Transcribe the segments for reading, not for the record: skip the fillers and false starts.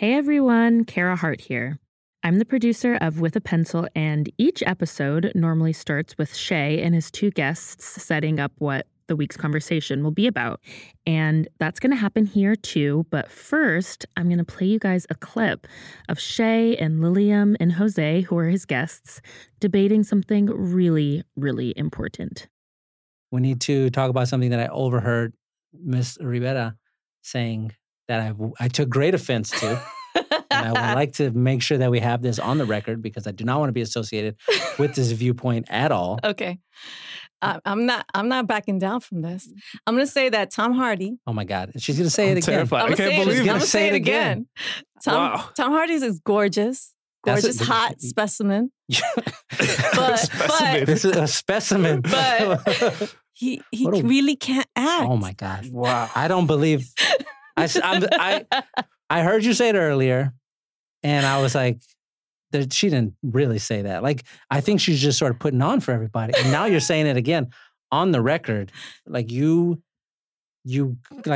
Hey everyone, Kara Hart here. I'm the producer of With a Pencil, and each episode normally starts with Shea and his two guests setting up what the week's conversation will be about. And that's going to happen here too, but first I'm going to play you guys a clip of Shea and Lilliam and José, who are his guests, debating something really, really important. We need to talk about something that I overheard Miss Rivera saying that I took great offense to. And I would like to make sure that we have this on the record because I do not want to be associated with this viewpoint at all. Okay. I'm not backing down from this. I'm going to say that Tom Hardy. Oh my God. She's going to say it again. Terrified. I'm terrified. I can't believe it. She's going to say it again. Tom Hardy's is gorgeous. Gorgeous, hot specimen. But this is a specimen. But he really can't act. Oh my God. Wow. I don't believe... I heard you say it earlier, and I was like, she didn't really say that. Like, I think she's just sort of putting on for everybody. And now you're saying it again on the record. Like, you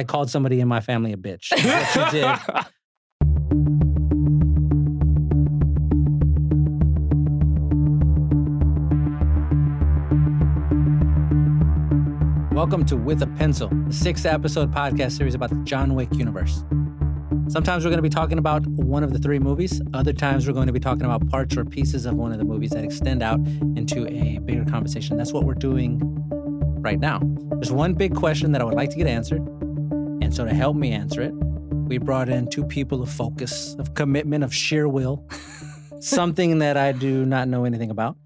called somebody in my family a bitch. That's what you did. Welcome to With a Pencil, the 6-episode podcast series about the John Wick universe. Sometimes we're going to be talking about one of the 3 movies. Other times we're going to be talking about parts or pieces of one of the movies that extend out into a bigger conversation. That's what we're doing right now. There's one big question that I would like to get answered. And so to help me answer it, we brought in 2 people of focus, of commitment, of sheer will. Something that I do not know anything about.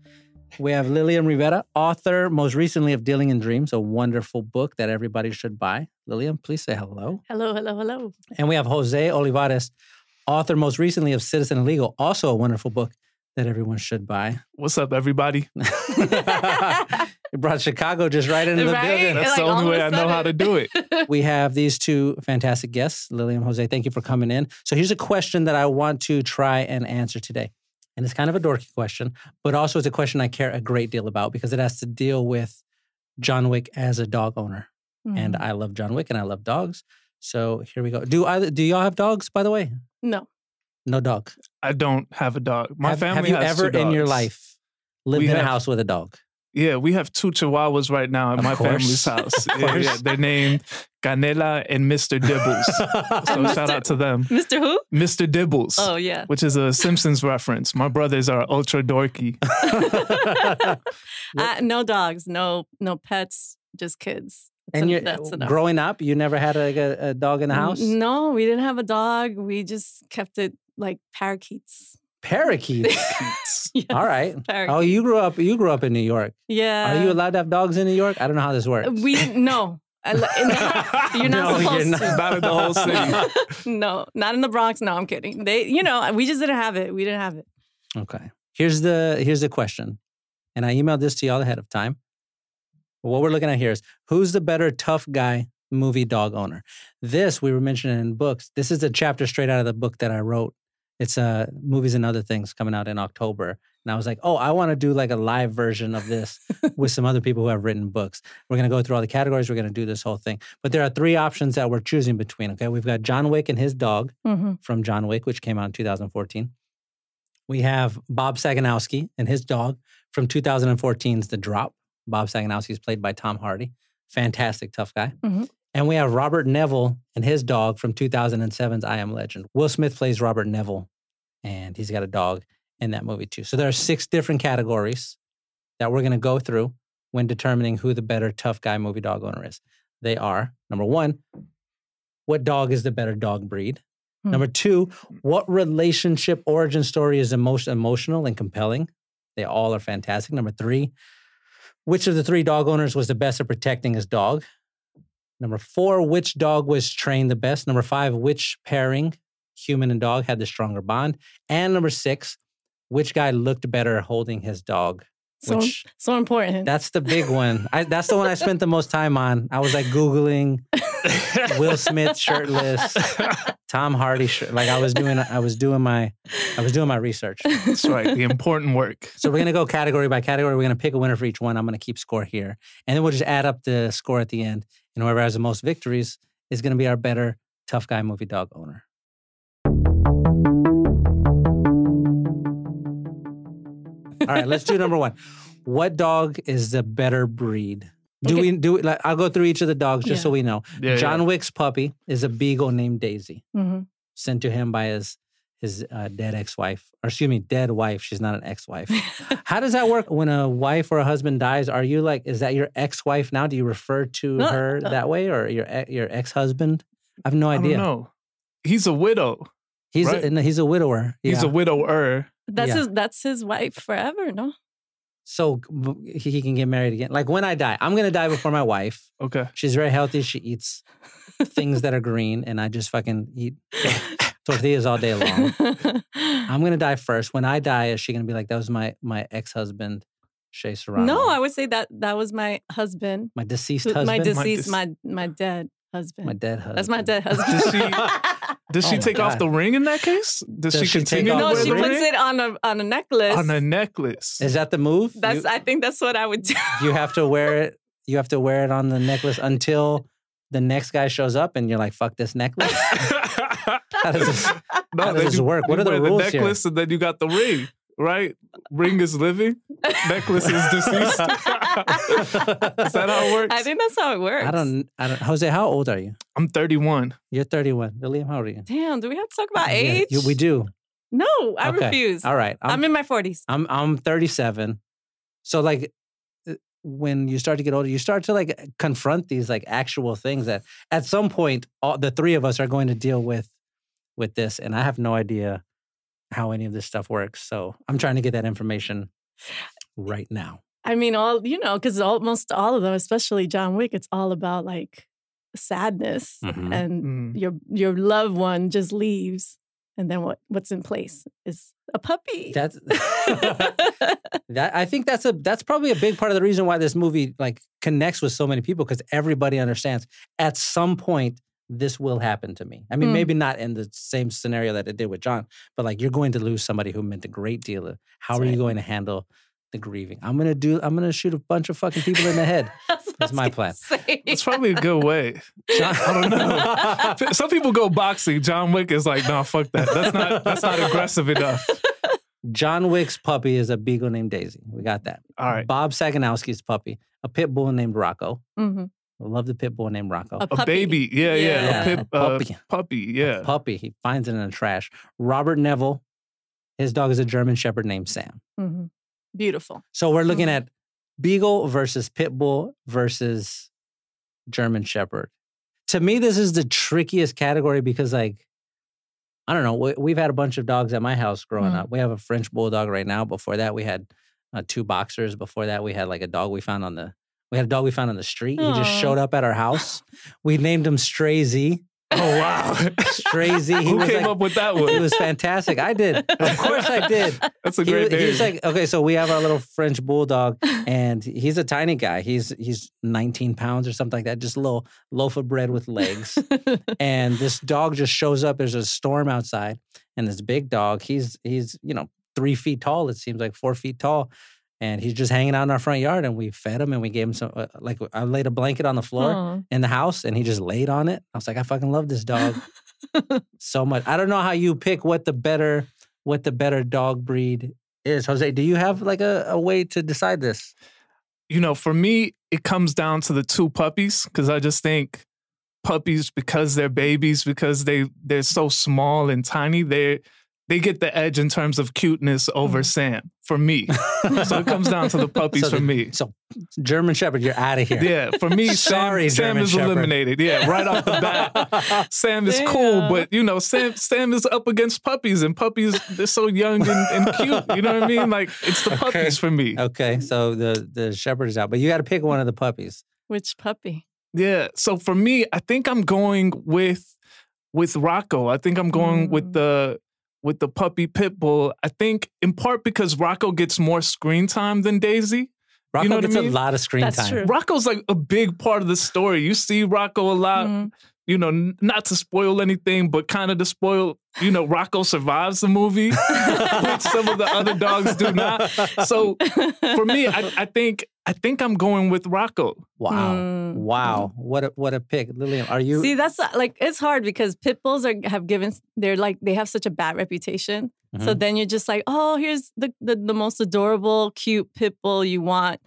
We have Lilliam Rivera, author, most recently of Dealing in Dreams, a wonderful book that everybody should buy. Lilliam, please say hello. Hello, hello, hello. And we have José Olivarez, author, most recently of Citizen Illegal, also a wonderful book that everyone should buy. What's up, everybody? You brought Chicago just right into the building. That's the only way I know how to do it. We have these 2 fantastic guests, Lilliam and José. Thank you for coming in. So here's a question that I want to try and answer today. And it's kind of a dorky question, but also it's a question I care a great deal about because it has to deal with John Wick as a dog owner. Mm. And I love John Wick and I love dogs. So here we go. Do y'all have dogs, by the way? No. No dog? I don't have a dog. My family has 2 dogs. Have you ever in your life lived in a house with a dog? Yeah, we have 2 chihuahuas right now at my family's house. Yeah, they're named Canela and Mr. Dibbles. So shout out to them. Mr. who? Mr. Dibbles. Oh, yeah. Which is a Simpsons reference. My brothers are ultra dorky. No dogs, no pets, just kids. That's enough. Growing up, you never had a dog in the house? No, we didn't have a dog. We just kept it like parakeets. Parakeets. Yes, all right. Parakeets. Oh, you grew up in New York. Yeah. Are you allowed to have dogs in New York? I don't know how this works. You're not supposed to. Not in the whole city. No, not in the Bronx. No, I'm kidding. We just didn't have it. We didn't have it. Okay. Here's the question. And I emailed this to y'all ahead of time. What we're looking at here is who's the better tough guy movie dog owner? This we were mentioning in books. This is a chapter straight out of the book that I wrote. It's Movies and Other Things coming out in October. And I was like, I want to do like a live version of this with some other people who have written books. We're going to go through all the categories. We're going to do this whole thing. But there are 3 options that we're choosing between, okay? We've got John Wick and his dog from John Wick, which came out in 2014. We have Bob Saginowski and his dog from 2014's The Drop. Bob Saginowski is played by Tom Hardy. Fantastic tough guy. Mm-hmm. And we have Robert Neville and his dog from 2007's I Am Legend. Will Smith plays Robert Neville, and he's got a dog in that movie too. So there are 6 different categories that we're going to go through when determining who the better tough guy movie dog owner is. They are, number 1, what dog is the better dog breed? Hmm. Number 2, what relationship origin story is the most emotional and compelling? They all are fantastic. Number 3, which of the 3 dog owners was the best at protecting his dog? Number 4, which dog was trained the best? Number 5, which pairing, human and dog, had the stronger bond? And number 6, which guy looked better holding his dog? So important. That's the big one. That's the one I spent the most time on. I was like Googling Will Smith shirtless, Tom Hardy shirt. Like I was doing my research. That's right. The important work. So we're gonna go category by category. We're gonna pick a winner for each one. I'm gonna keep score here, and then we'll just add up the score at the end. And whoever has the most victories is going to be our better tough guy movie dog owner. All right, let's do number one. What dog is the better breed? Like, I'll go through each of the dogs just so we know. Yeah, John Wick's puppy is a beagle named Daisy, sent to him by his dead ex-wife. Or excuse me, dead wife. She's not an ex-wife. How does that work when a wife or a husband dies? Are you like, is that your ex-wife now? Do you refer to her that way or your ex-husband? I have no idea. I don't know. He's a widow. He's a widower. Yeah. He's a widower. That's his wife forever, no? So he can get married again. Like when I die, I'm going to die before my wife. Okay. She's very healthy. She eats things that are green and I just fucking eat tortillas all day long. I'm going to die first. When I die, is she going to be like, that was my ex-husband, Shea Serrano? No, I would say that was my husband. My deceased husband? My dead husband. My dead husband. That's my dead husband. Does she take off the ring in that case? Does she continue? No, she puts it on a necklace. On a necklace. Is that the move? I think that's what I would do. You have to wear it. You have to wear it on the necklace until the next guy shows up, and you're like, "Fuck this necklace." How does this work? What are the rules here? Necklace, and then you got the ring. Right? Ring is living. Necklace is deceased. Is that how it works? I think that's how it works. I don't. Jose, how old are you? I'm 31. You're 31. Lilliam, how old are you? Damn, do we have to talk about age? Yeah, we do. No, I refuse. All right. I'm in my 40s. I'm 37. So like when you start to get older, you start to like confront these like actual things that at some point all the three of us are going to deal with this, and I have no idea how any of this stuff works. So I'm trying to get that information right now. I mean, because almost all of them, especially John Wick, it's all about like sadness and your loved one just leaves. And then what's in place is a puppy. I think that's probably a big part of the reason why this movie like connects with so many people, because everybody understands at some point this will happen to me. I mean, maybe not in the same scenario that it did with John, but like you're going to lose somebody who meant a great deal. How are you going to handle the grieving? I'm going to shoot a bunch of fucking people in the head. That's my plan. It's probably a good way. I don't know. Some people go boxing. John Wick is like, nah, fuck that. That's not aggressive enough. John Wick's puppy is a beagle named Daisy. We got that. All right. Bob Saginowski's puppy, a pit bull named Rocco. Mm-hmm. I love the pit bull named Rocco. A baby. Yeah. A puppy. He finds it in the trash. Robert Neville. His dog is a German shepherd named Sam. Mm-hmm. Beautiful. So we're looking at beagle versus pit bull versus German shepherd. To me, this is the trickiest category because, like, I don't know. We've had a bunch of dogs at my house growing up. We have a French bulldog right now. Before that, we had two boxers. Before that, we had, like, a dog we found on the... We had a dog we found on the street. Aww. He just showed up at our house. We named him Strazy. Oh, wow. Strazy. Who came up with that one? It was fantastic. I did. Of course I did. That's a great name. He's like, okay, so we have our little French bulldog, and he's a tiny guy. He's 19 pounds or something like that, just a little loaf of bread with legs. And this dog just shows up. There's a storm outside, and this big dog, he's 3 feet tall, it seems like 4 feet tall. And he's just hanging out in our front yard, and we fed him, and we gave him some, I laid a blanket on the floor in the house, and he just laid on it. I was like, I fucking love this dog so much. I don't know how you pick what the better dog breed is. Jose, do you have like a way to decide this? For me, it comes down to the two puppies, because I just think puppies, because they're babies, because they're so small and tiny, they get the edge in terms of cuteness over Sam, for me. So it comes down to the puppies for me. So German shepherd, you're out of here. Yeah, for me, Sam is shepherd. Eliminated. Yeah, right off the bat. Sam is cool, but Sam is up against puppies, and puppies, they're so young and cute. You know what I mean? Like, it's the puppies for me. Okay, so the shepherd is out, but you got to pick one of the puppies. Which puppy? Yeah, so for me, I think I'm going with Rocco. I think I'm going with the puppy pit bull, I think in part because Rocco gets more screen time than Daisy. Rocco gets a lot of screen time. That's true. Rocco's like a big part of the story. You see Rocco a lot. you know, not to spoil anything, but kind of to spoil, you know, Rocco survives the movie, which some of the other dogs do not. So for me, I think I'm going with Rocco. Wow. Mm. Wow. What a pick. Lillian, are you? See, that's like, it's hard because pit bulls they have such a bad reputation. Mm-hmm. So then you're just like, oh, here's the most adorable, cute pit bull you want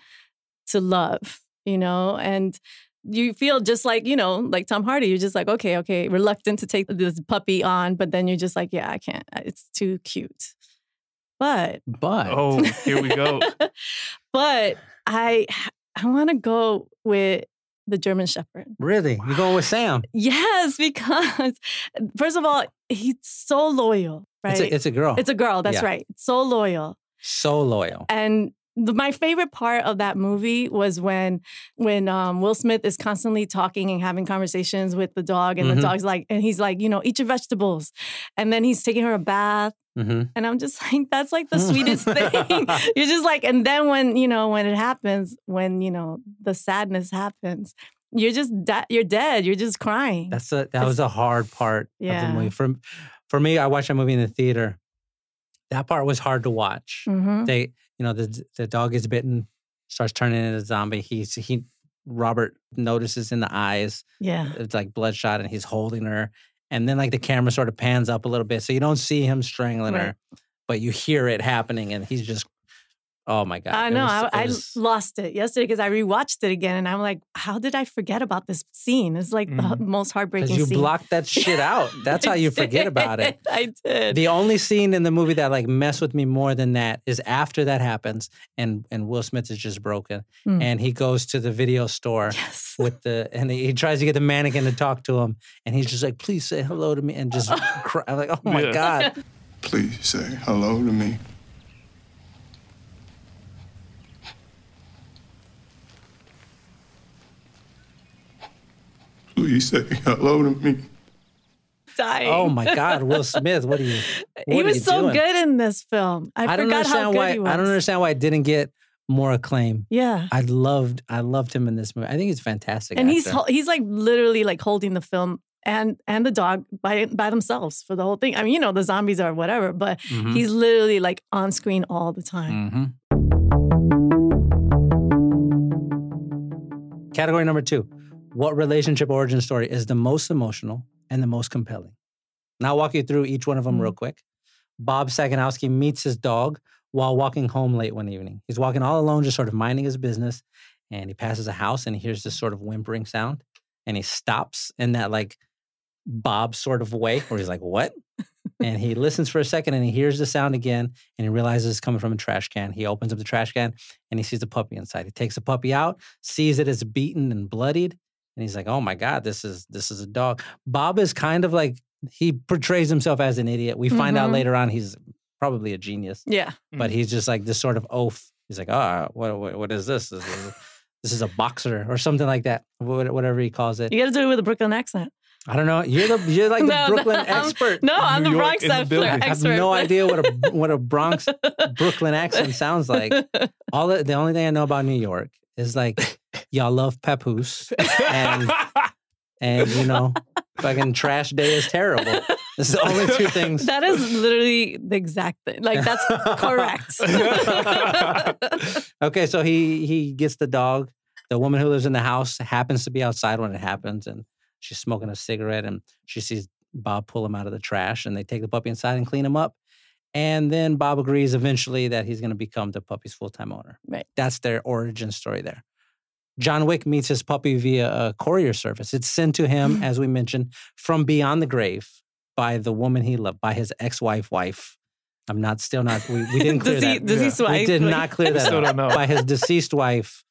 to love, you know? And you feel just like, you know, like Tom Hardy, you're just like, okay, reluctant to take this puppy on. But then you're just like, yeah, I can't. It's too cute. But. Oh, here we go. But I want to go with the German Shepherd. Really? Wow. You're going with Sam? Yes, because first of all, he's so loyal, right? It's a girl. It's a girl. That's right. So loyal. So loyal. And my favorite part of that movie was when Will Smith is constantly talking and having conversations with the dog, and the dog's like, and he's like, you know, eat your vegetables, and then he's taking her a bath, and I'm just like, that's like the sweetest thing. You're just like, and then when it happens, when you know the sadness happens, you're just you're dead. You're just crying. That was a hard part of the movie. For me, I watched that movie in the theater. That part was hard to watch. Mm-hmm. They, you know, the dog gets bitten, starts turning into a zombie. Robert notices in the eyes. Yeah. It's like bloodshot and he's holding her. And then like the camera sort of pans up a little bit. So you don't see him strangling her, but you hear it happening and he's just, oh my God. I know. I lost it yesterday because I rewatched it again and I'm like, how did I forget about this scene? It's like the most heartbreaking scene. Because you blocked that shit out. That's how you forget about it. I did. The only scene in the movie that like messed with me more than that is after that happens and Will Smith is just broken and he goes to the video store and he tries to get the mannequin to talk to him and he's just like, please say hello to me and just cry. I'm like, oh my God. Please say hello to me. You say hello to me. Dying. Oh my God, Will Smith! What are you? He was so good in this film. I forgot how good he was. I don't understand why it didn't get more acclaim. Yeah, I loved him in this movie. I think he's fantastic. And he's like literally like holding the film and the dog by themselves for the whole thing. I mean, you know, the zombies are whatever, but he's literally like on screen all the time. Mm-hmm. Category number 2. What relationship origin story is the most emotional and the most compelling? Now I'll walk you through each one of them real quick. Bob Saginowski meets his dog while walking home late one evening. He's walking all alone, just sort of minding his business. And he passes a house and he hears this sort of whimpering sound. And he stops in that like Bob sort of way where he's like, what? And he listens for a second and he hears the sound again and he realizes it's coming from a trash can. He opens up the trash can and he sees the puppy inside. He takes the puppy out, sees it as beaten and bloodied. And he's like, oh my God, this is a dog. Bob is kind of like, he portrays himself as an idiot. We find out later on he's probably a genius. Yeah. But he's just like this sort of oaf. He's like, oh, what is this? This is a boxer or something like that. Whatever he calls it. You got to do it with a Brooklyn accent. I don't know. You're like the Brooklyn expert. I'm the Bronx expert. I have no idea what a Bronx Brooklyn accent sounds like. The only thing I know about New York is like, y'all love Papoose and you know, fucking Trash Day is terrible. It's the only two things. That is literally the exact thing. Like, that's correct. Okay, so he gets the dog. The woman who lives in the house happens to be outside when it happens, and she's smoking a cigarette, and she sees Bob pull him out of the trash, and they take the puppy inside and clean him up. And then Bob agrees eventually that he's going to become the puppy's full-time owner. Right. That's their origin story there. John Wick meets his puppy via a courier service. It's sent to him, as we mentioned, from beyond the grave by the woman he loved, by his ex-wife. We didn't clear that. Deceased wife. We did not clear that. Still don't know. By his deceased wife.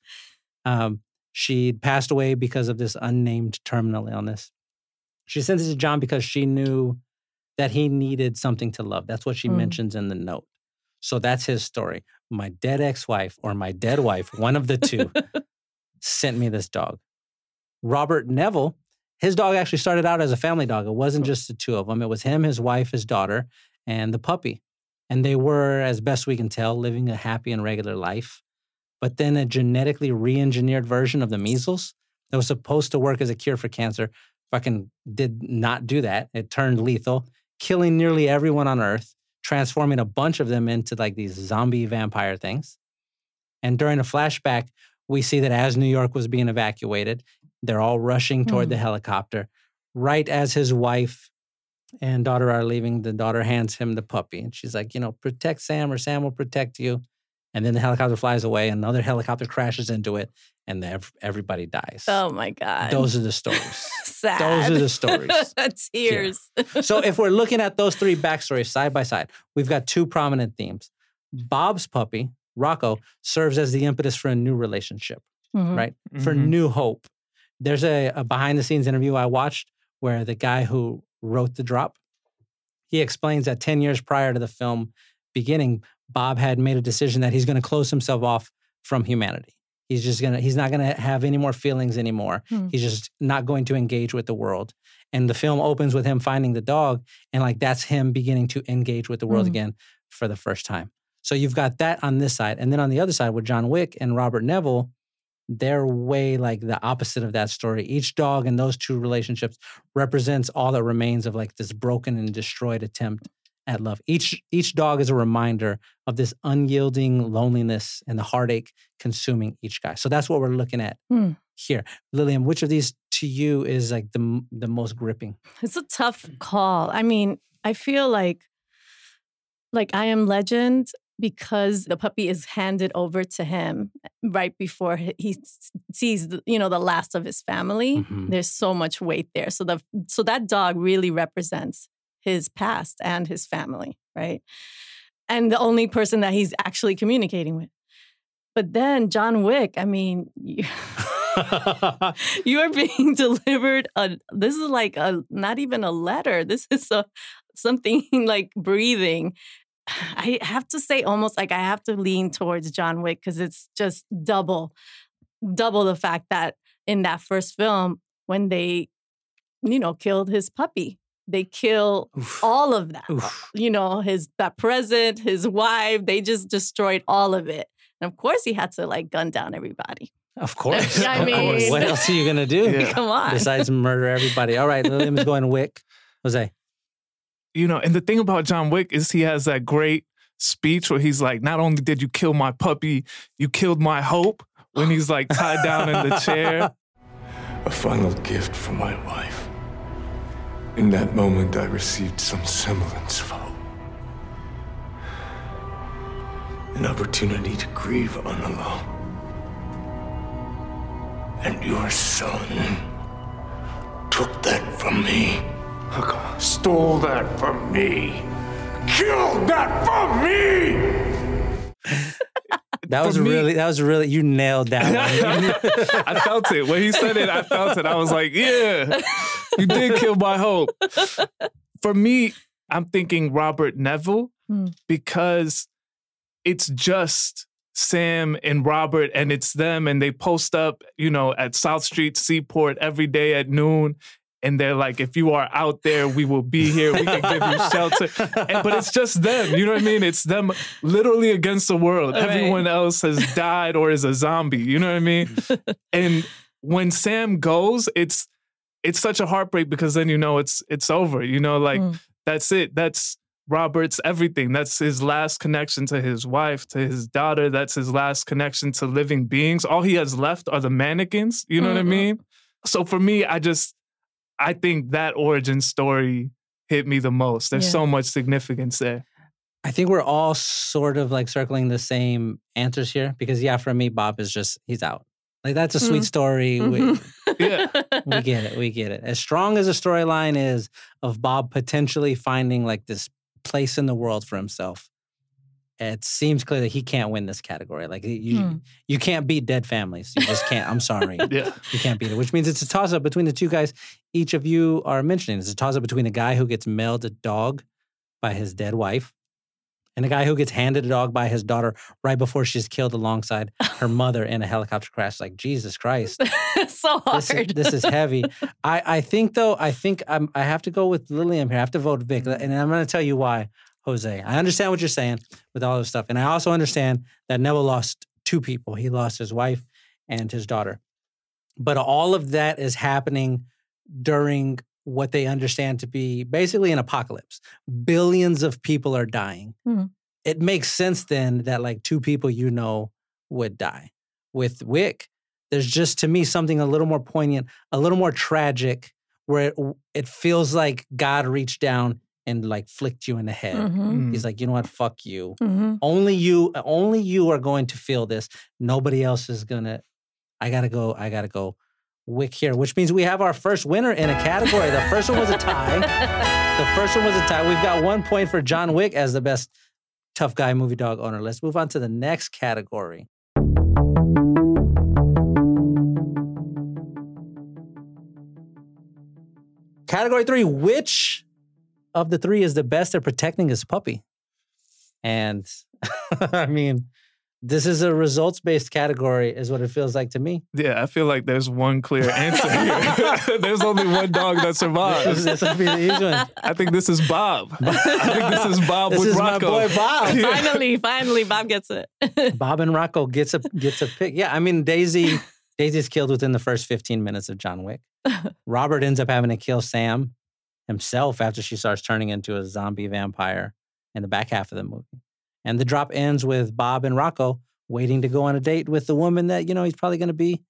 She passed away because of this unnamed terminal illness. She sent this to John because she knew that he needed something to love. That's what she mentions in the note. So that's his story. My dead ex-wife or my dead wife, one of the two. Sent me this dog. Robert Neville, his dog actually started out as a family dog. It wasn't just the two of them. It was him, his wife, his daughter, and the puppy. And they were, as best we can tell, living a happy and regular life. But then a genetically re-engineered version of the measles that was supposed to work as a cure for cancer fucking did not do that. It turned lethal, killing nearly everyone on Earth, transforming a bunch of them into like these zombie vampire things. And during a flashback, we see that as New York was being evacuated, they're all rushing toward the helicopter. Right as his wife and daughter are leaving, the daughter hands him the puppy. And she's like, you know, protect Sam or Sam will protect you. And then the helicopter flies away, another helicopter crashes into it, and everybody dies. Oh, my God. Those are the stories. Sad. Those are the stories. Tears. Yeah. So if we're looking at those three backstories side by side, we've got two prominent themes. Bob's puppy, Rocco, serves as the impetus for a new relationship, right? For new hope. There's a behind-the-scenes interview I watched where the guy who wrote The Drop, he explains that 10 years prior to the film beginning, Bob had made a decision that he's going to close himself off from humanity. He's just going to, he's not going to have any more feelings anymore. He's just not going to engage with the world. And the film opens with him finding the dog. And like, that's him beginning to engage with the world again for the first time. So you've got that on this side. And then on the other side with John Wick and Robert Neville, they're way like the opposite of that story. Each dog in those two relationships represents all that remains of like this broken and destroyed attempt at love. Each dog is a reminder of this unyielding loneliness and the heartache consuming each guy. So that's what we're looking at here. Lillian, which of these to you is like the most gripping? It's a tough call. I mean, I feel like I Am Legend, because the puppy is handed over to him right before he sees, you know, the last of his family. There's so much weight there. So that dog really represents his past and his family, right? And the only person that he's actually communicating with. But then John Wick, I mean, you're being delivered this is like not even a letter. This is something like breathing. I have to say almost like I have to lean towards John Wick because it's just double the fact that in that first film, when they, you know, killed his puppy, they kill all of that. You know, that present, his wife, they just destroyed all of it. And of course he had to like gun down everybody. Of course. Yeah, I mean, what else are you going to do? Yeah. Come on. Besides murder everybody. All right, Lillian is going Wick. Jose. You know, and the thing about John Wick is he has that great speech where he's like, not only did you kill my puppy, you killed my hope, when he's like tied down in the chair. A final gift from my wife. In that moment, I received some semblance of hope. An opportunity to grieve unalone. And your son took that from me. Stole that from me. Killed that from me! That was really, you nailed that one. I felt it. When he said it, I felt it. I was like, yeah, you did kill my hope. For me, I'm thinking Robert Neville because it's just Sam and Robert and it's them and they post up, you know, at South Street Seaport every day at noon. And they're like, if you are out there, we will be here. We can give you shelter. But it's just them. You know what I mean? It's them literally against the world. Right. Everyone else has died or is a zombie. You know what I mean? And when Sam goes, it's such a heartbreak because then you know it's over. You know, like, that's it. That's Robert's everything. That's his last connection to his wife, to his daughter. That's his last connection to living beings. All he has left are the mannequins. You know what I mean? So for me, I think that origin story hit me the most. There's so much significance there. I think we're all sort of like circling the same answers here because, yeah, for me, Bob is just, he's out. Like, that's a sweet story. We get it. We get it. As strong as the storyline is of Bob potentially finding like this place in the world for himself, it seems clear that he can't win this category. Like, you can't beat dead families. You just can't. I'm sorry. You can't beat it, which means it's a toss-up between the two guys each of you are mentioning. It's a toss-up between the guy who gets mailed a dog by his dead wife and the guy who gets handed a dog by his daughter right before she's killed alongside her mother in a helicopter crash. Like, Jesus Christ. So hard. This is heavy. I think I have to go with Lillian here. I have to vote Vic. And I'm going to tell you why. Jose, I understand what you're saying with all this stuff. And I also understand that Neville lost two people. He lost his wife and his daughter. But all of that is happening during what they understand to be basically an apocalypse. Billions of people are dying. Mm-hmm. It makes sense then that like two people you know would die. With Wick, there's just to me something a little more poignant, a little more tragic, where it feels like God reached down and like flicked you in the head. Mm-hmm. He's like, you know what? Fuck you. Mm-hmm. Only you are going to feel this. Nobody else is gonna. I gotta go. Wick here, which means we have our first winner in a category. The first one was a tie. We've got 1 point for John Wick as the best tough guy movie dog owner. Let's move on to the next category. Category 3, which of the three is the best at protecting his puppy? And I mean, this is a results-based category is what it feels like to me. Yeah, I feel like there's one clear answer here. There's only one dog that survives. This would be the easy one. I think this is Bob. This is Rocco. My boy Bob. Yeah. Finally, Bob gets it. Bob and Rocco gets a pick. Yeah, I mean, Daisy's killed within the first 15 minutes of John Wick. Robert ends up having to kill Sam himself after she starts turning into a zombie vampire in the back half of the movie. And The Drop ends with Bob and Rocco waiting to go on a date with the woman that, you know, he's probably going to be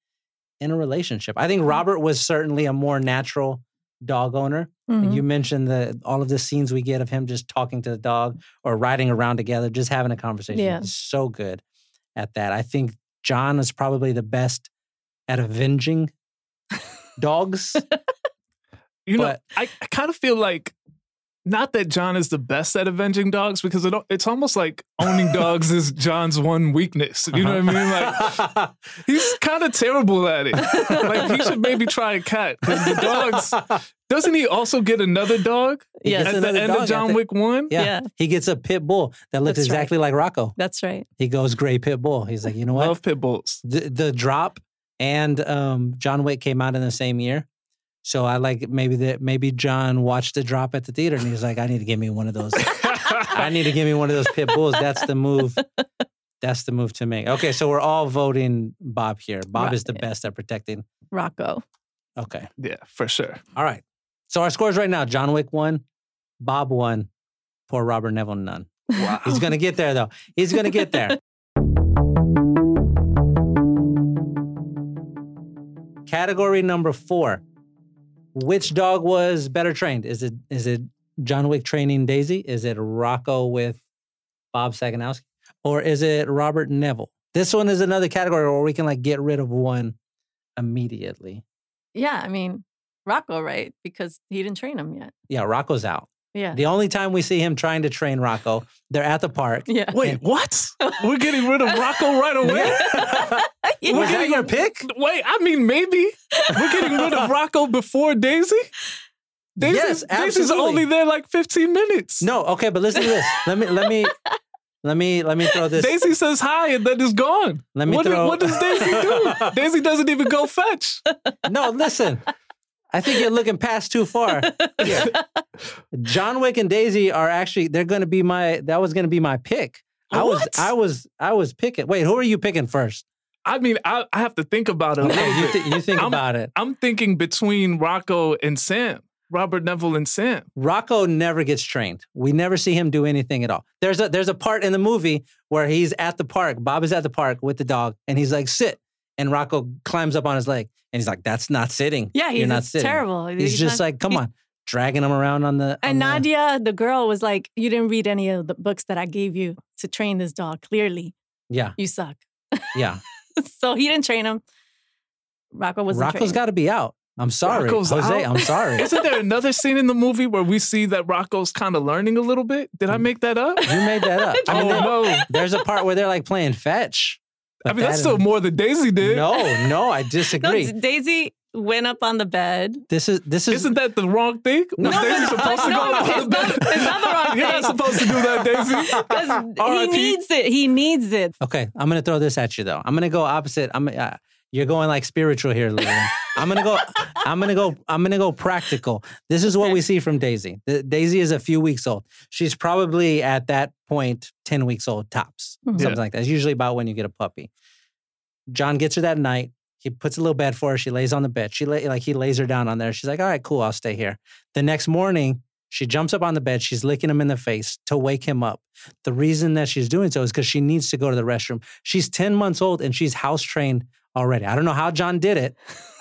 in a relationship. I think Robert was certainly a more natural dog owner. Mm-hmm. You mentioned all of the scenes we get of him just talking to the dog or riding around together, just having a conversation. Yeah. He's so good at that. I think John is probably the best at avenging dogs. I kind of feel like not that John is the best at avenging dogs, because it's almost like owning dogs is John's one weakness. You know what I mean? Like, he's kind of terrible at it. Like, he should maybe try a cat. The dogs. Doesn't he also get another dog? Yes, at the end of John Wick 1? Yeah. He gets a pit bull that looks exactly like Rocco. That's right. He goes gray pit bull. He's like, you know what? Love pit bulls. The Drop and John Wick came out in the same year. So I like maybe John watched The Drop at the theater and he's like, I need to give me one of those pit bulls. That's the move to make. Okay, so we're all voting Bob here. Bob is the best at protecting Rocco. Okay. Yeah, for sure. All right. So our scores right now, John Wick 1, Bob 1, poor Robert Neville none. Wow. He's going to get there though. Category number 4. Which dog was better trained? Is it John Wick training Daisy? Is it Rocco with Bob Saginowski? Or is it Robert Neville? This one is another category where we can like get rid of one immediately. Yeah, I mean, Rocco, right? Because he didn't train him yet. Yeah, Rocco's out. Yeah. The only time we see him trying to train Rocco, they're at the park. Yeah. Wait, what? We're getting rid of Rocco right away? Yeah. We're getting your pick? Wait, I mean, maybe. We're getting rid of Rocco before Daisy? Yes, absolutely. Daisy's only there like 15 minutes. No, okay, but listen to this. Let me throw this. Daisy says hi and then it's gone. What does Daisy do? Daisy doesn't even go fetch. No, listen. I think you're looking past too far. Yeah. John Wick and Daisy are actually that was gonna be my pick. What? I was picking. Wait, who are you picking first? I mean, I have to think about it. Okay, you think about it. I'm thinking between Rocco and Sam. Robert Neville and Sam. Rocco never gets trained. We never see him do anything at all. There's a part in the movie where he's at the park. Bob is at the park with the dog and he's like, sit. And Rocco climbs up on his leg and he's like, that's not sitting. Yeah, he's not sitting. Terrible. He's just like, come on, dragging him around on the... And Nadia, the girl, was like, you didn't read any of the books that I gave you to train this dog, clearly. Yeah. You suck. Yeah. So he didn't train him. Rocco wasn't trained. Rocco's got to be out. I'm sorry. Jose, I'm sorry. Isn't there another scene in the movie where we see that Rocco's kind of learning a little bit? Did I make that up? You made that up. I mean, no. There's a part where they're like playing fetch. But I mean, that's still more than Daisy did. No, I disagree. No, Daisy went up on the bed. Isn't that the wrong thing? No, Daisy's supposed to go up on the bed. It's not the wrong thing. You're not supposed to do that, Daisy. Because he needs it. Okay, I'm going to throw this at you, though. I'm going to go opposite. You're going like spiritual here, Lillian. I'm gonna go practical. This is what we see from Daisy. Daisy is a few weeks old. She's probably at that point 10 weeks old tops, something like that. It's usually about when you get a puppy. John gets her that night. He puts a little bed for her. She lays on the bed. He lays her down on there. She's like, all right, cool. I'll stay here. The next morning, she jumps up on the bed. She's licking him in the face to wake him up. The reason that she's doing so is because she needs to go to the restroom. She's 10 months old and she's house trained already. I don't know how John did it,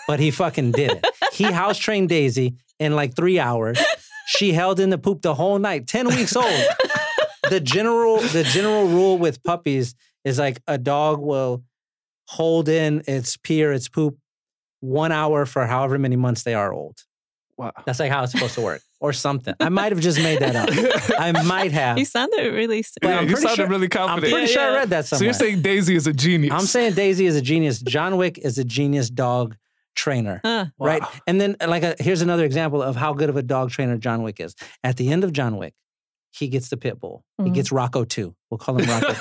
but he fucking did it. He house trained Daisy in like 3 hours. She held in the poop the whole night. 10 weeks old. The general rule with puppies is like a dog will hold in its pee or its poop 1 hour for however many months they are old. Wow. That's like how it's supposed to work or something. I might have just made that up. I might have. You sounded really... Yeah, you sounded really confident. I'm pretty sure I read that somewhere. So you're saying Daisy is a genius. I'm saying Daisy is a genius. John Wick is a genius dog trainer. Right? Wow. And then here's another example of how good of a dog trainer John Wick is. At the end of John Wick, he gets the pit bull. Mm-hmm. He gets Rocco 2. We'll call him Rocco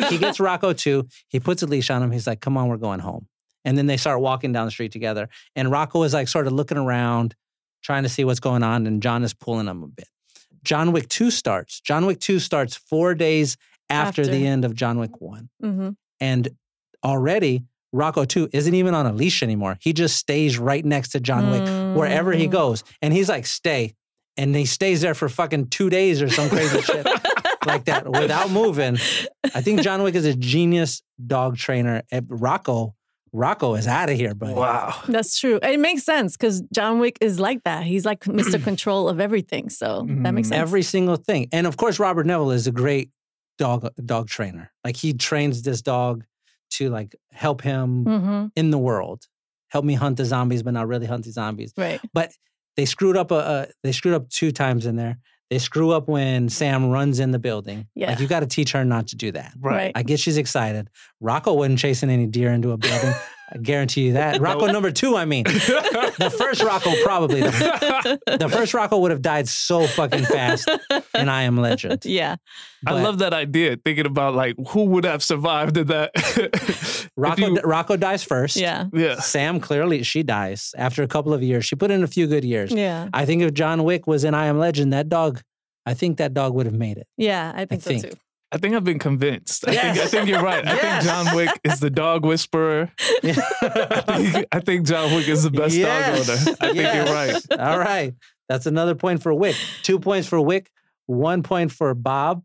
2. He gets Rocco 2. He puts a leash on him. He's like, come on, we're going home. And then they start walking down the street together. And Rocco is like sort of looking around, trying to see what's going on. And John is pulling him a bit. John Wick 2 starts. John Wick 2 starts 4 days after the end of John Wick 1. Mm-hmm. And already Rocco 2 isn't even on a leash anymore. He just stays right next to John Wick wherever he goes. And he's like, stay. And he stays there for fucking 2 days or some crazy shit like that without moving. I think John Wick is a genius dog trainer. Rocco is out of here, buddy. Wow. That's true. It makes sense because John Wick is like that. He's like Mr. Control of everything. So that makes sense. Every single thing. And of course, Robert Neville is a great dog trainer. Like he trains this dog to like help him in the world. Help me hunt the zombies, but not really hunt the zombies. Right. But they screwed up two times in there. They screw up when Sam runs in the building. Yeah. Like, you got to teach her not to do that. Right. I guess she's excited. Rocco wasn't chasing any deer into a building. I guarantee you that. Rocco number 2, I mean. The first Rocco probably. The first Rocco would have died so fucking fast in I Am Legend. Yeah. But I love that idea, thinking about like who would have survived in that. Rocco dies first. Yeah. Sam clearly, she dies after a couple of years. She put in a few good years. Yeah. I think if John Wick was in I Am Legend, I think that dog would have made it. Yeah, I think so too. I think I've been convinced. Yes. I think you're right. I think John Wick is the dog whisperer. Yeah. I think John Wick is the best dog owner. I think you're right. All right. That's another point for Wick. 2 points for Wick. 1 point for Bob.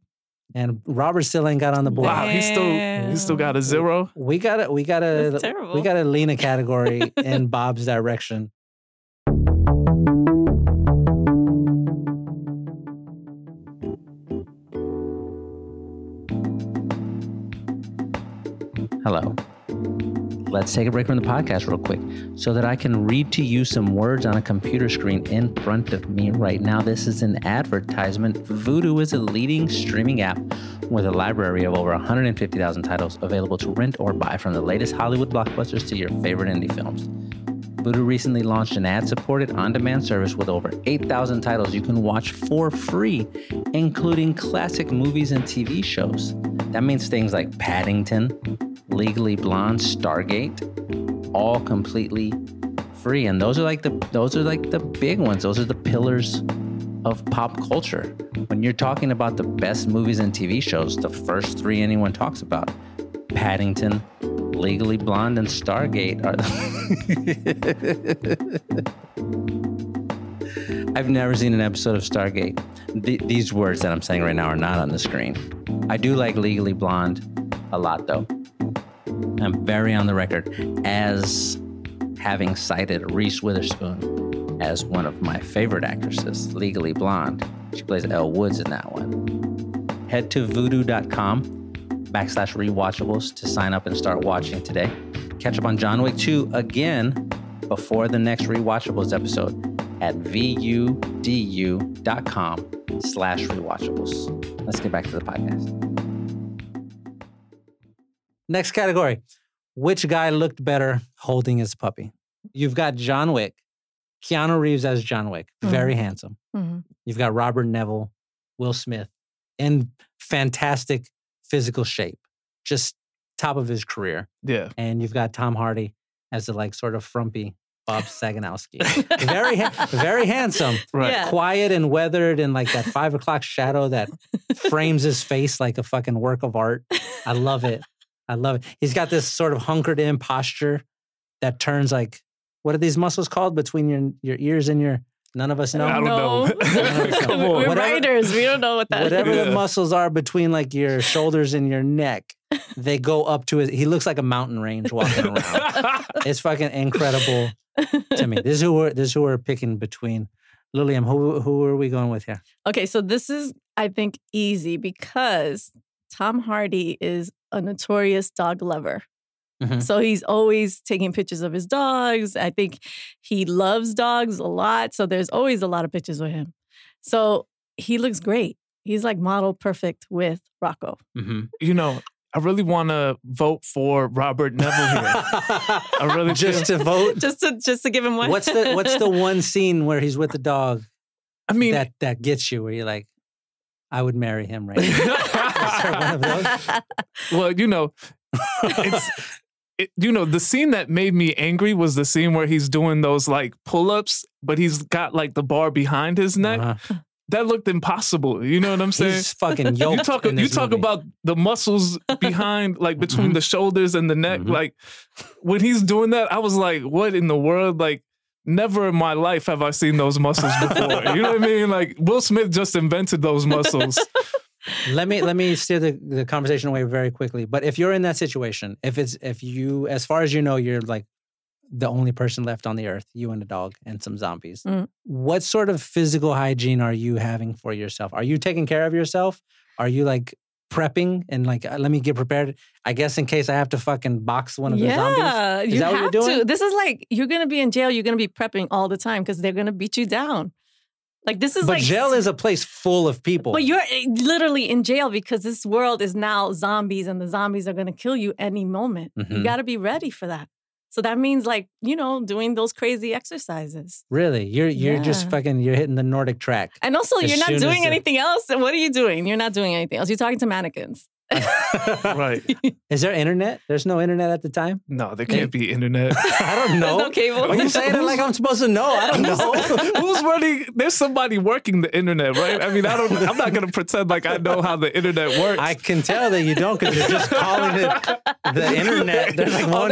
And Robert still ain't got on the board. Wow, he still got a 0. We gotta lean a category in Bob's direction. Hello. Let's take a break from the podcast real quick so that I can read to you some words on a computer screen in front of me right now. This is an advertisement. Vudu is a leading streaming app with a library of over 150,000 titles available to rent or buy, from the latest Hollywood blockbusters to your favorite indie films. Vudu recently launched an ad-supported on-demand service with over 8,000 titles you can watch for free, including classic movies and TV shows. That means things like Paddington, Legally Blonde, Stargate, all completely free. And those are like the big ones. Those are the pillars of pop culture. When you're talking about the best movies and TV shows, the first three anyone talks about, Paddington, Legally Blonde, and Stargate are the... I've never seen an episode of Stargate. These words that I'm saying right now are not on the screen. I do like Legally Blonde a lot, though. I'm very on the record as having cited Reese Witherspoon as one of my favorite actresses, Legally Blonde. She plays Elle Woods in that one. Head to vudu.com/rewatchables to sign up and start watching today. Catch up on John Wick 2 again before the next Rewatchables episode at vudu.com/rewatchables. Let's get back to the podcast. Next category, which guy looked better holding his puppy? You've got John Wick, Keanu Reeves as John Wick, very handsome. Mm-hmm. You've got Robert Neville, Will Smith, in fantastic physical shape, just top of his career. Yeah. And you've got Tom Hardy as the like sort of frumpy Bob Saginowski. very handsome, right. Yeah. Quiet and weathered, and like that 5 o'clock shadow that frames his face like a fucking work of art. I love it. He's got this sort of hunkered in posture that turns like, what are these muscles called between your ears and your, none of us know. I don't know. Come on. We're writers. We don't know what that whatever is. Whatever the muscles are between like your shoulders and your neck, they go up to his, he looks like a mountain range walking around. It's fucking incredible to me. This is who we're picking between. Lilliam, who are we going with here? Okay, so this is, I think, easy because Tom Hardy is a notorious dog lover. Mm-hmm. So he's always taking pictures of his dogs. I think he loves dogs a lot. So there's always a lot of pictures with him. So he looks great. He's like model perfect with Rocco. Mm-hmm. You know, I really want to vote for Robert Neville here. I really to vote, just to give him one. What's the one scene where he's with the dog? I mean, that gets you where you're like, I would marry him right now. Well, you know, the scene that made me angry was the scene where he's doing those like pull-ups, but he's got like the bar behind his neck. Uh-huh. That looked impossible. You know what I'm saying? He's fucking yoked. You talk about the muscles behind, like between the shoulders and the neck. Mm-hmm. Like when he's doing that, I was like, what in the world? Like never in my life have I seen those muscles before. You know what I mean? Like Will Smith just invented those muscles. Let me steer the conversation away very quickly. But if you're in that situation, if you, as far as you know, you're like the only person left on the earth, you and a dog and some zombies. Mm. What sort of physical hygiene are you having for yourself? Are you taking care of yourself? Are you like prepping and like, let me get prepared, I guess, in case I have to fucking box one of the zombies? Yeah, you that have what you're doing? To. This is like, you're going to be in jail. You're going to be prepping all the time because they're going to beat you down. Like this is but like jail is a place full of people. But you're literally in jail because this world is now zombies, and the zombies are going to kill you any moment. Mm-hmm. You got to be ready for that. So that means like, you know, doing those crazy exercises. Really? You're just fucking, you're hitting the Nordic track. And also you're not doing anything else. And what are you doing? You're not doing anything else. You're talking to mannequins. Right. Is there internet? There's no internet at the time? No, there can't be internet. I don't know. There's no cable. Are you saying it like I'm supposed to know? I don't know. Who's running? There's somebody working the internet, right? I mean, I'm not going to pretend like I know how the internet works. I can tell that you don't because you're just calling it the internet. There's like one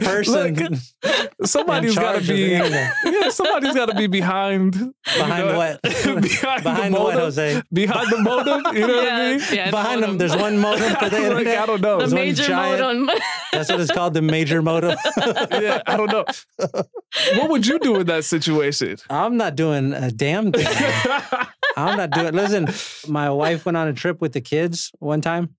person. Look, somebody's got to be. Yeah, somebody's got to be behind. Behind what? behind the modem, what, Jose? Behind the modem. You know what I mean? Yeah, behind them. There's one modem for the internet. Like, I don't know. The major modem. That's what it's called, the major modem. Yeah, I don't know. What would you do in that situation? I'm not doing a damn thing. I'm not doing... Listen, my wife went on a trip with the kids one time,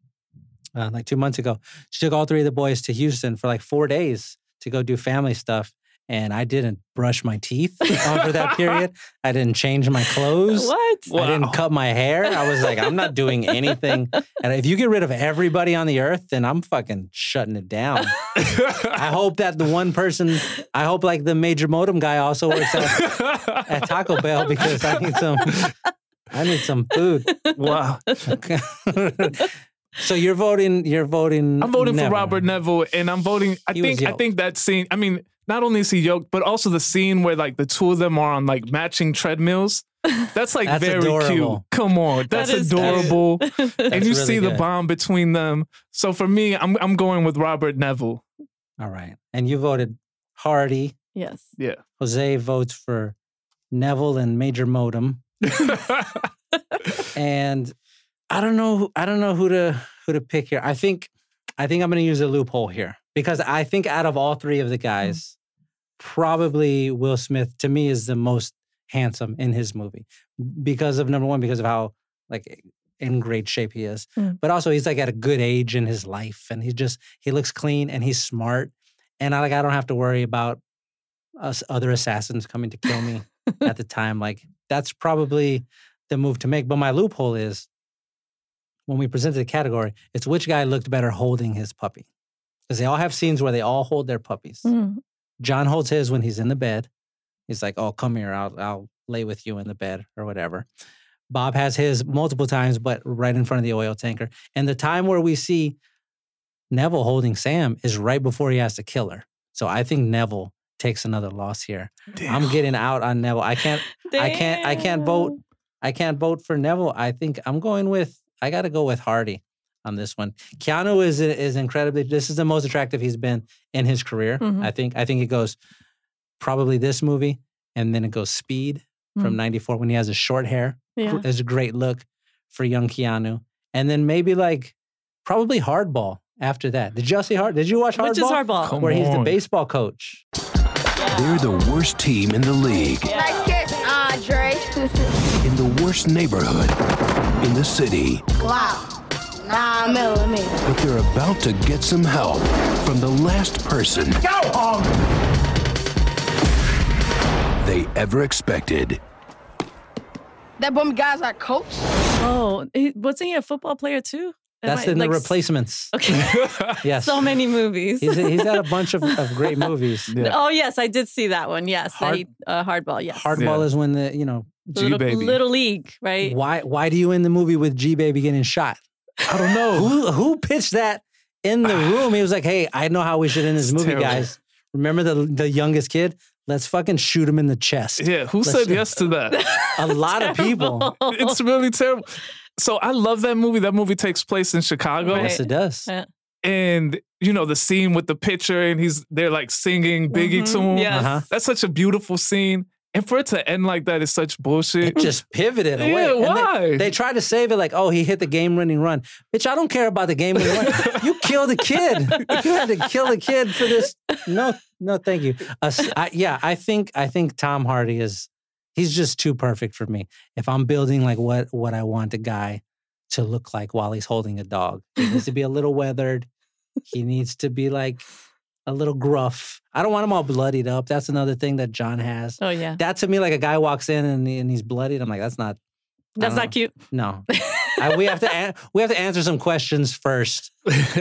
like 2 months ago. She took all three of the boys to Houston for like 4 days to go do family stuff. And I didn't brush my teeth over that period. I didn't change my clothes. What? Wow. I didn't cut my hair. I was like, I'm not doing anything. And if you get rid of everybody on the earth, then I'm fucking shutting it down. I hope that the one person, I hope like the major modem guy also works at Taco Bell because I need some food. Wow. So you're voting. I'm voting Neville. For Robert Neville, and I'm voting. I think that scene. I mean, not only is he yoked, but also the scene where like the two of them are on like matching treadmills. That's like that's very adorable. Cute. Come on, that's adorable. That's and you really see good. The bond between them. So for me, I'm going with Robert Neville. All right, and you voted Hardy. Yes. Yeah. Jose votes for Neville and Major Modem. And. I don't know who to pick here. I think I'm going to use a loophole here because I think out of all three of the guys, probably Will Smith to me is the most handsome in his movie because of number one, because of how like in great shape he is, but also he's like at a good age in his life and he looks clean and he's smart and I don't have to worry about other assassins coming to kill me at the time. Like that's probably the move to make. But my loophole is, when we presented the category, it's which guy looked better holding his puppy. Because they all have scenes where they all hold their puppies. Mm. John holds his when he's in the bed. He's like, oh, come here. I'll lay with you in the bed or whatever. Bob has his multiple times, but right in front of the oil tanker. And the time where we see Neville holding Sam is right before he has to kill her. So I think Neville takes another loss here. Damn. I'm getting out on Neville. I can't vote for Neville. I think I'm going with Hardy. on this one. Keanu is incredibly, this is the most attractive he's been in his career. Mm-hmm. I think it goes probably this movie, and then it goes Speed from 94 when he has his short hair. Yeah. It's a great look for young Keanu. And then maybe like, probably Hardball after that. Did you see Hardball? Did you watch Hardball? Which is Hardball? Come Where on. He's the baseball coach. They're the worst team in the league. Nice kiss, Andre. In the worst neighborhood in the city. Wow. 9mm. But they're about to get some help from the last person they ever expected. That bum guy's our coach. Oh, wasn't he a football player too? That's in like, The Replacements. Okay. Yes. So many movies. He's got a bunch of great movies. Yeah. Oh, yes. I did see that one. Yes. Hardball. Yes. Hardball is when the, you know. G-Baby. Little League, right? Why do you end the movie with G-Baby getting shot? I don't know. Who pitched that in the room? He was like, hey, I know how we should end this movie, guys. Remember the youngest kid? Let's fucking shoot him in the chest. Yeah. Who said yes to that? A lot of people. It's really terrible. So I love that movie. That movie takes place in Chicago. Right. Yes, it does. Yeah. And, you know, the scene with the pitcher and they're like singing Biggie to him. Yes. Uh-huh. That's such a beautiful scene. And for it to end like that is such bullshit. It just pivoted away. Yeah, why? They tried to save it like, oh, he hit the game-winning run. Bitch, I don't care about the game-winning run. You killed a kid. You had to kill a kid for this. No, thank you. I think Tom Hardy is... He's just too perfect for me. If I'm building like what I want a guy to look like while he's holding a dog, he needs to be a little weathered. He needs to be like a little gruff. I don't want him all bloodied up. That's another thing that John has. Oh yeah. That to me, like a guy walks in and he's bloodied. I'm like, that's not cute. No. We have to answer some questions first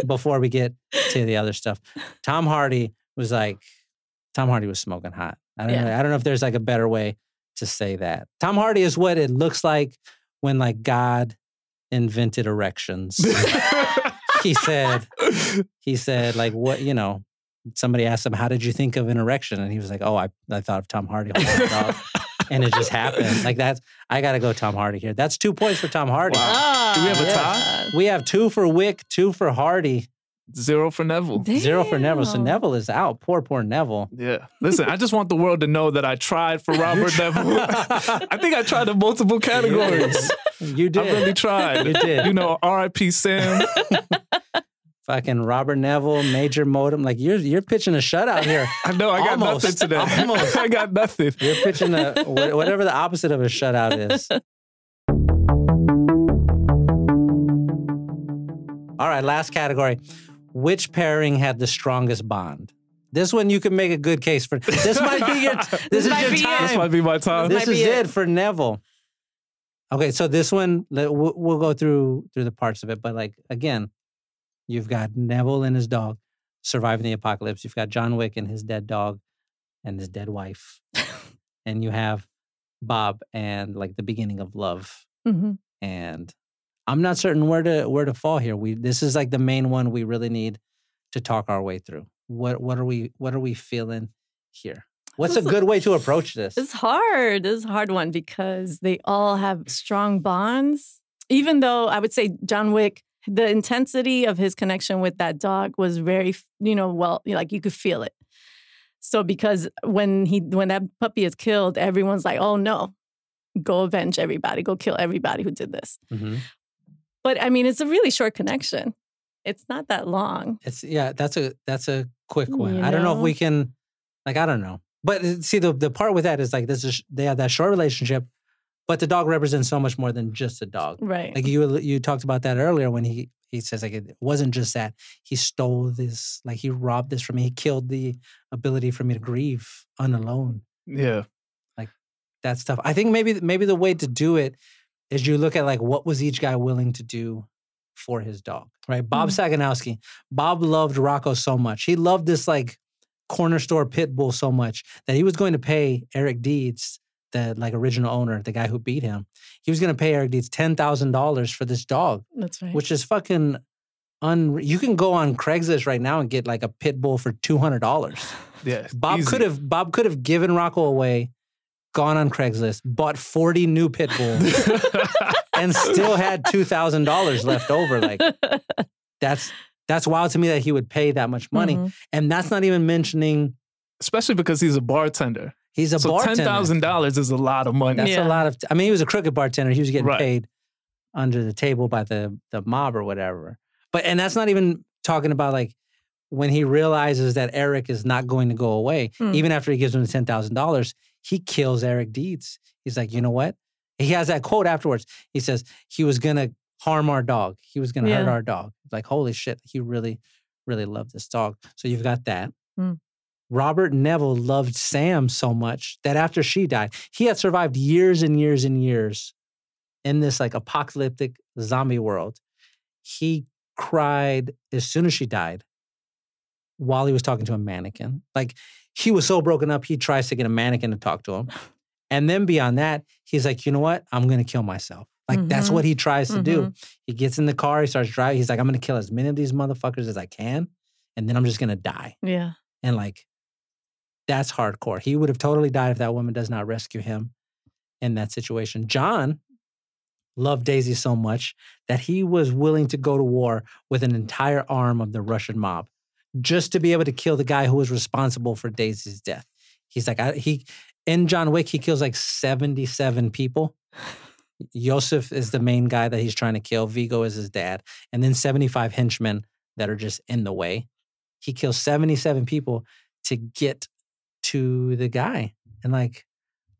before we get to the other stuff. Tom Hardy was smoking hot. I don't know if there's like a better way to say that. Tom Hardy is what it looks like when like God invented erections. He said like, what, you know, somebody asked him, how did you think of an erection? And he was like, oh, I thought of Tom Hardy. And it just happened. Like that's, I got to go Tom Hardy here. That's 2 points for Tom Hardy. Wow. Do we have a tie? We have 2 for Wick, 2 for Hardy. 0 for Neville. Damn. 0 for Neville. So Neville is out. Poor Neville. Yeah. Listen, I just want the world to know that I tried for Robert Neville. I think I tried in multiple categories. You did. I really tried. You did. You know, R.I.P. Sam. Fucking Robert Neville, Major Modem. Like, you're pitching a shutout here. I know. I got nothing today. Almost. I got nothing. You're pitching whatever the opposite of a shutout is. All right, last category. Which pairing had the strongest bond? This one you can make a good case for. This might be your. This is your time. This might be my time. This is it for Neville. Okay, so this one we'll go through the parts of it, but like again, you've got Neville and his dog surviving the apocalypse. You've got John Wick and his dead dog, and his dead wife, and you have Bob and like the beginning of love, and. I'm not certain where to fall here. This is like the main one we really need to talk our way through. What are we feeling here? What's a good way to approach this? It's hard. It's a hard one because they all have strong bonds. Even though I would say John Wick, the intensity of his connection with that dog was very, you know, well, like you could feel it. So because when that puppy is killed, everyone's like, oh no, go avenge everybody, go kill everybody who did this. Mm-hmm. But I mean, it's a really short connection. It's not that long. That's a quick one. You know? I don't know if we can, like, I don't know. But see, the part with that is like, they have that short relationship, but the dog represents so much more than just a dog. Right. Like you talked about that earlier when he says like, it wasn't just that. He stole this, like he robbed this from me. He killed the ability for me to grieve unalone. Yeah. Like that stuff. I think maybe the way to do it is you look at like what was each guy willing to do for his dog, right? Bob Saginowski. Bob loved Rocco so much. He loved this like corner store pit bull so much that he was going to pay Eric Dietz, the like original owner, the guy who beat him. He was going to pay Eric Dietz $10,000 for this dog. That's right. Which is fucking you can go on Craigslist right now and get like a pit bull for $200. Yeah. Bob could have given Rocco away, gone on Craigslist, bought 40 new pit bulls and still had $2,000 left over. Like, that's wild to me that he would pay that much money. Mm-hmm. And that's not even mentioning... Especially because he's a bartender. He's a bartender. So $10,000 is a lot of money. That's a lot of... I mean, he was a crooked bartender. He was getting paid under the table by the mob or whatever. But and that's not even talking about like when he realizes that Eric is not going to go away. Mm. Even after he gives him the $10,000, he kills Eric Dietz. He's like, you know what? He has that quote afterwards. He says, he was going to harm our dog. He was going to hurt our dog. Like, holy shit. He really, really loved this dog. So you've got that. Mm. Robert Neville loved Sam so much that after she died, he had survived years and years and years in this like apocalyptic zombie world. He cried as soon as she died while he was talking to a mannequin. Like, he was so broken up, he tries to get a mannequin to talk to him. And then beyond that, he's like, you know what? I'm going to kill myself. Like, that's what he tries to do. He gets in the car, he starts driving. He's like, I'm going to kill as many of these motherfuckers as I can. And then I'm just going to die. Yeah. And like, that's hardcore. He would have totally died if that woman does not rescue him in that situation. John loved Daisy so much that he was willing to go to war with an entire arm of the Russian mob just to be able to kill the guy who was responsible for Daisy's death. He's like, in John Wick, he kills like 77 people. Yosef is the main guy that he's trying to kill. Vigo is his dad. And then 75 henchmen that are just in the way. He kills 77 people to get to the guy. And like,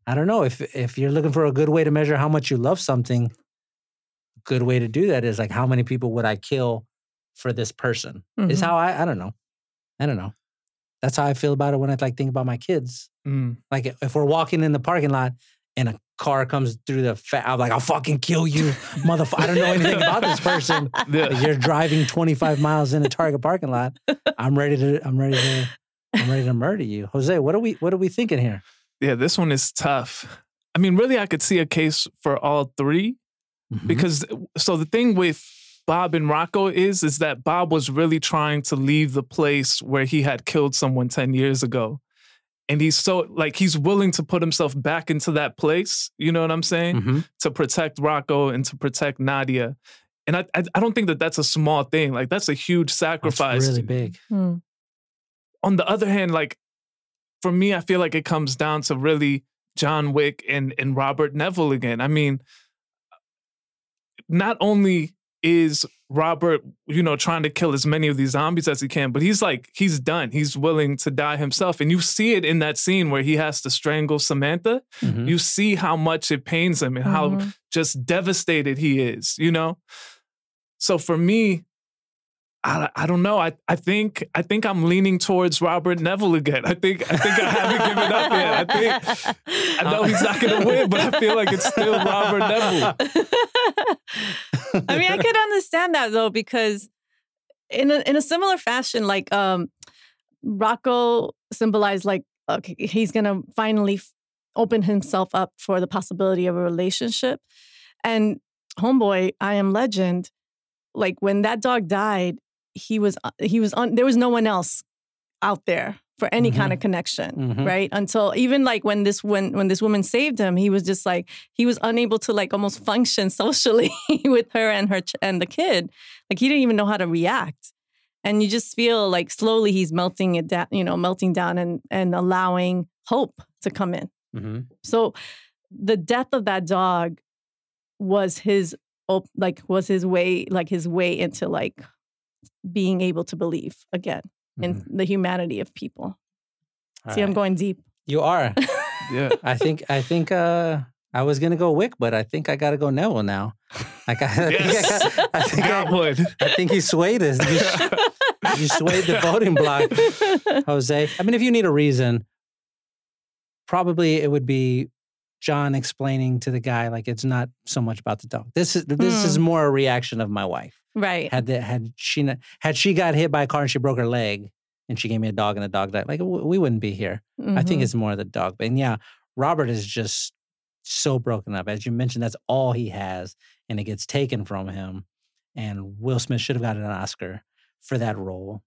I don't know, if you're looking for a good way to measure how much you love something, a good way to do that is like, how many people would I kill for this person? Is how I don't know. I don't know. That's how I feel about it when I like think about my kids. Like, if we're walking in the parking lot and a car comes through I'm like, I'll fucking kill you, motherfucker. I don't know anything about this person. You're driving 25 miles in a Target parking lot. I'm ready to murder you. Jose, what are we thinking here? Yeah, this one is tough. I mean, really, I could see a case for all three because so the thing with Bob and Rocco is that Bob was really trying to leave the place where he had killed someone 10 years ago. And he's so, like, he's willing to put himself back into that place, you know what I'm saying? To protect Rocco and to protect Nadia. And I don't think that that's a small thing. Like, that's a huge sacrifice. It's really big. On the other hand, like, for me, I feel like it comes down to really John Wick and Robert Neville again. I mean, not only is Robert, you know, trying to kill as many of these zombies as he can, but he's like, he's done. He's willing to die himself. And you see it in that scene where he has to strangle Samantha. You see how much it pains him and how just devastated he is, you know? So for me, I don't know. I think I'm leaning towards Robert Neville again. I think I haven't given up yet. I know he's not going to win, but I feel like it's still Robert Neville. I mean, I could understand that though, because in a similar fashion, like Rocco symbolized, like, okay, he's going to finally open himself up for the possibility of a relationship, and Homeboy, I Am Legend. Like, when that dog died, he was there was no one else out there for any kind of connection, right? Until even like when this woman saved him, he was just like, he was unable to like almost function socially with her and the kid. Like, he didn't even know how to react. And you just feel like slowly he's melting it down, you know, melting down and allowing hope to come in. So the death of that dog was his way into like being able to believe again in the humanity of people. All See, right. I'm going deep. You are. Yeah. I think I was gonna go Wick, but I think I gotta go Neville now. Like, I think he swayed us. You swayed the voting block, Jose. I mean, if you need a reason, probably it would be John explaining to the guy, like, it's not so much about the dog. This is more a reaction of my wife. Right. Had she got hit by a car and she broke her leg and she gave me a dog and the dog died, like, we wouldn't be here. I think it's more the dog. And yeah, Robert is just so broken up. As you mentioned, that's all he has, and it gets taken from him. And Will Smith should have gotten an Oscar for that role.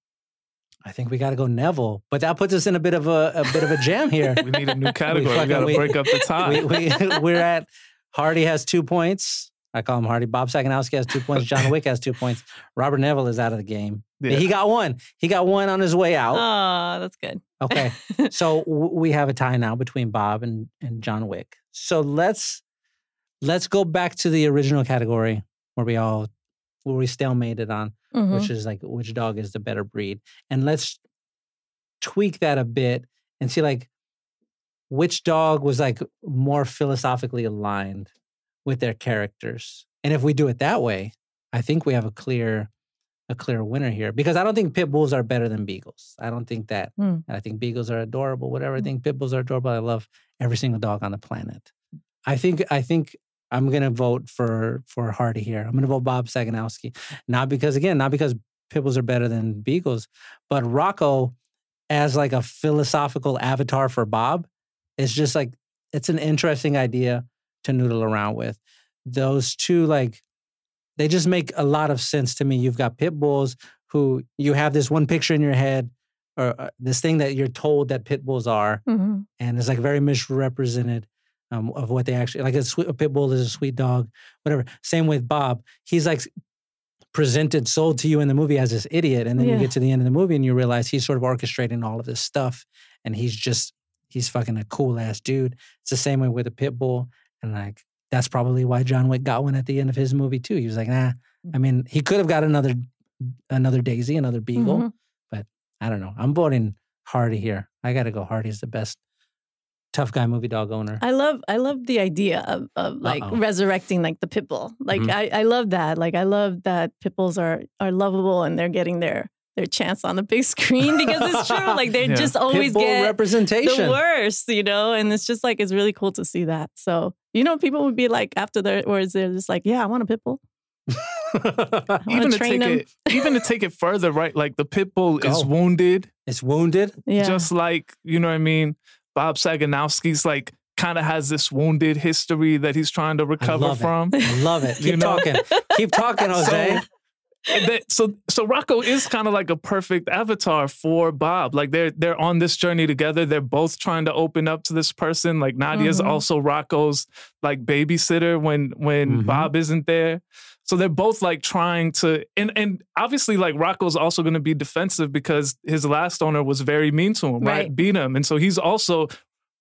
I think we got to go Neville, but that puts us in a bit of a jam here. We need a new category. We got to break up the top. We're at Hardy has 2 points. I call him Hardy. Bob Saginowski has 2 points. John Wick has 2 points. Robert Neville is out of the game. Yeah. He got one. He got one on his way out. Oh, that's good. Okay. So we have a tie now between Bob and John Wick. So let's go back to the original category where we stalemated on, mm-hmm. which is like, which dog is the better breed? And let's tweak that a bit and see like which dog was like more philosophically aligned with their characters. And if we do it that way, I think we have a clear winner here, because I don't think pit bulls are better than beagles. I don't think that. I think beagles are adorable, whatever. I think pit bulls are adorable. I love every single dog on the planet. I think I'm going to vote for Hardy here. I'm going to vote Bob Saginowski. Not because pit bulls are better than beagles, but Rocco as like a philosophical avatar for Bob, it's just like, it's an interesting idea to noodle around with. Those two, like, they just make a lot of sense to me. You've got pit bulls who you have this one picture in your head or this thing that you're told that pit bulls are. Mm-hmm. And it's like very misrepresented of what they actually, like a pit bull is a sweet dog, whatever. Same with Bob. He's like presented, sold to you in the movie as this idiot. And then you get to the end of the movie and you realize he's sort of orchestrating all of this stuff. And he's fucking a cool ass dude. It's the same way with a pit bull. And like, that's probably why John Wick got one at the end of his movie too. He was like, nah, I mean, he could have got another Daisy, another beagle, mm-hmm. but I don't know. I'm voting Hardy here. I got to go. Hardy's the best tough guy movie dog owner. I love the idea of like resurrecting like the pit bull. Like mm-hmm. I love that. Like I love that pit bulls are lovable and they're getting their chance on the big screen, because it's true. Like they just always get representation. The worst, you know? And it's just like, it's really cool to see that. So, you know, people would be like after their words, they're just like, yeah, I want a pit bull. Even to take it further, right? Like the pit bull is wounded. It's wounded. Yeah. Just like, you know what I mean? Bob Saginowski's like, kind of has this wounded history that he's trying to recover from. I love it. Keep talking, Jose. So Rocco is kind of like a perfect avatar for Bob. Like they're on this journey together. They're both trying to open up to this person. Like Nadia's mm-hmm. also Rocco's like babysitter when mm-hmm. Bob isn't there. So they're both like trying to, and obviously like Rocco's also going to be defensive because his last owner was very mean to him, right? Beat him. And so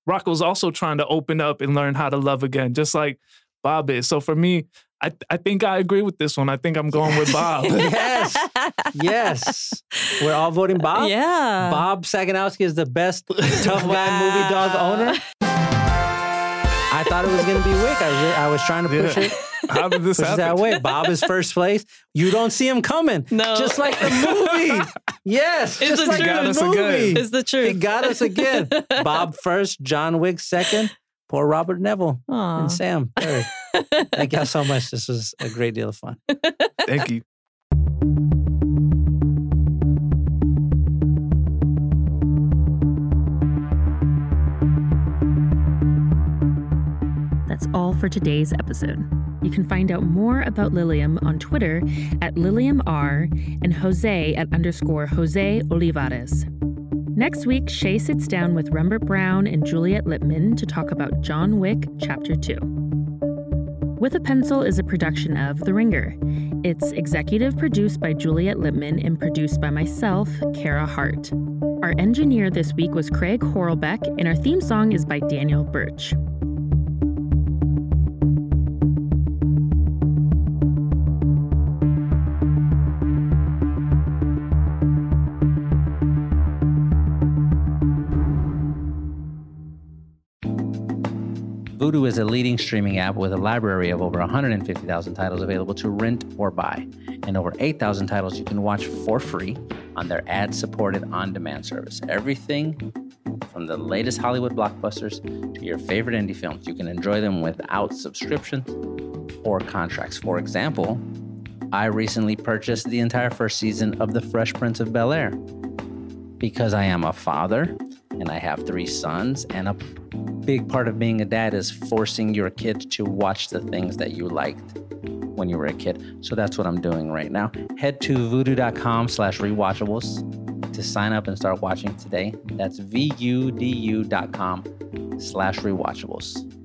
Rocco's also trying to open up and learn how to love again, just like Bob is. So for me, I think I agree with this one. I think I'm going with Bob. Yes. We're all voting Bob? Yeah. Bob Saginowski is the best tough guy movie dog owner. I thought it was going to be Wick. I was trying to push it. How did this happen? That way. Bob is first place. You don't see him coming. No. Just like the movie. Yes. It's just the truth. Got us again. It's the truth. It got us again. Bob first, John Wick second. Poor Robert Neville and Sam. Third. Thank y'all so much. This was a great deal of fun. Thank you. That's all for today's episode. You can find out more about Lilliam on Twitter at LilliamR and Jose at _Jose Olivarez. Next week, Shea sits down with Rembert Brown and Juliet Lippmann to talk about John Wick Chapter 2. With a Pencil is a production of The Ringer. It's executive produced by Juliet Lippmann and produced by myself, Kara Hart. Our engineer this week was Craig Horlbeck, and our theme song is by Daniel Birch. Vudu is a leading streaming app with a library of over 150,000 titles available to rent or buy, and over 8,000 titles you can watch for free on their ad-supported on-demand service. Everything from the latest Hollywood blockbusters to your favorite indie films, you can enjoy them without subscriptions or contracts. For example, I recently purchased the entire first season of The Fresh Prince of Bel-Air because I am a father and I have 3 sons, and a big part of being a dad is forcing your kid to watch the things that you liked when you were a kid. So that's what I'm doing right now. Head to vudu.com/rewatchables to sign up and start watching today. That's vudu.com/rewatchables.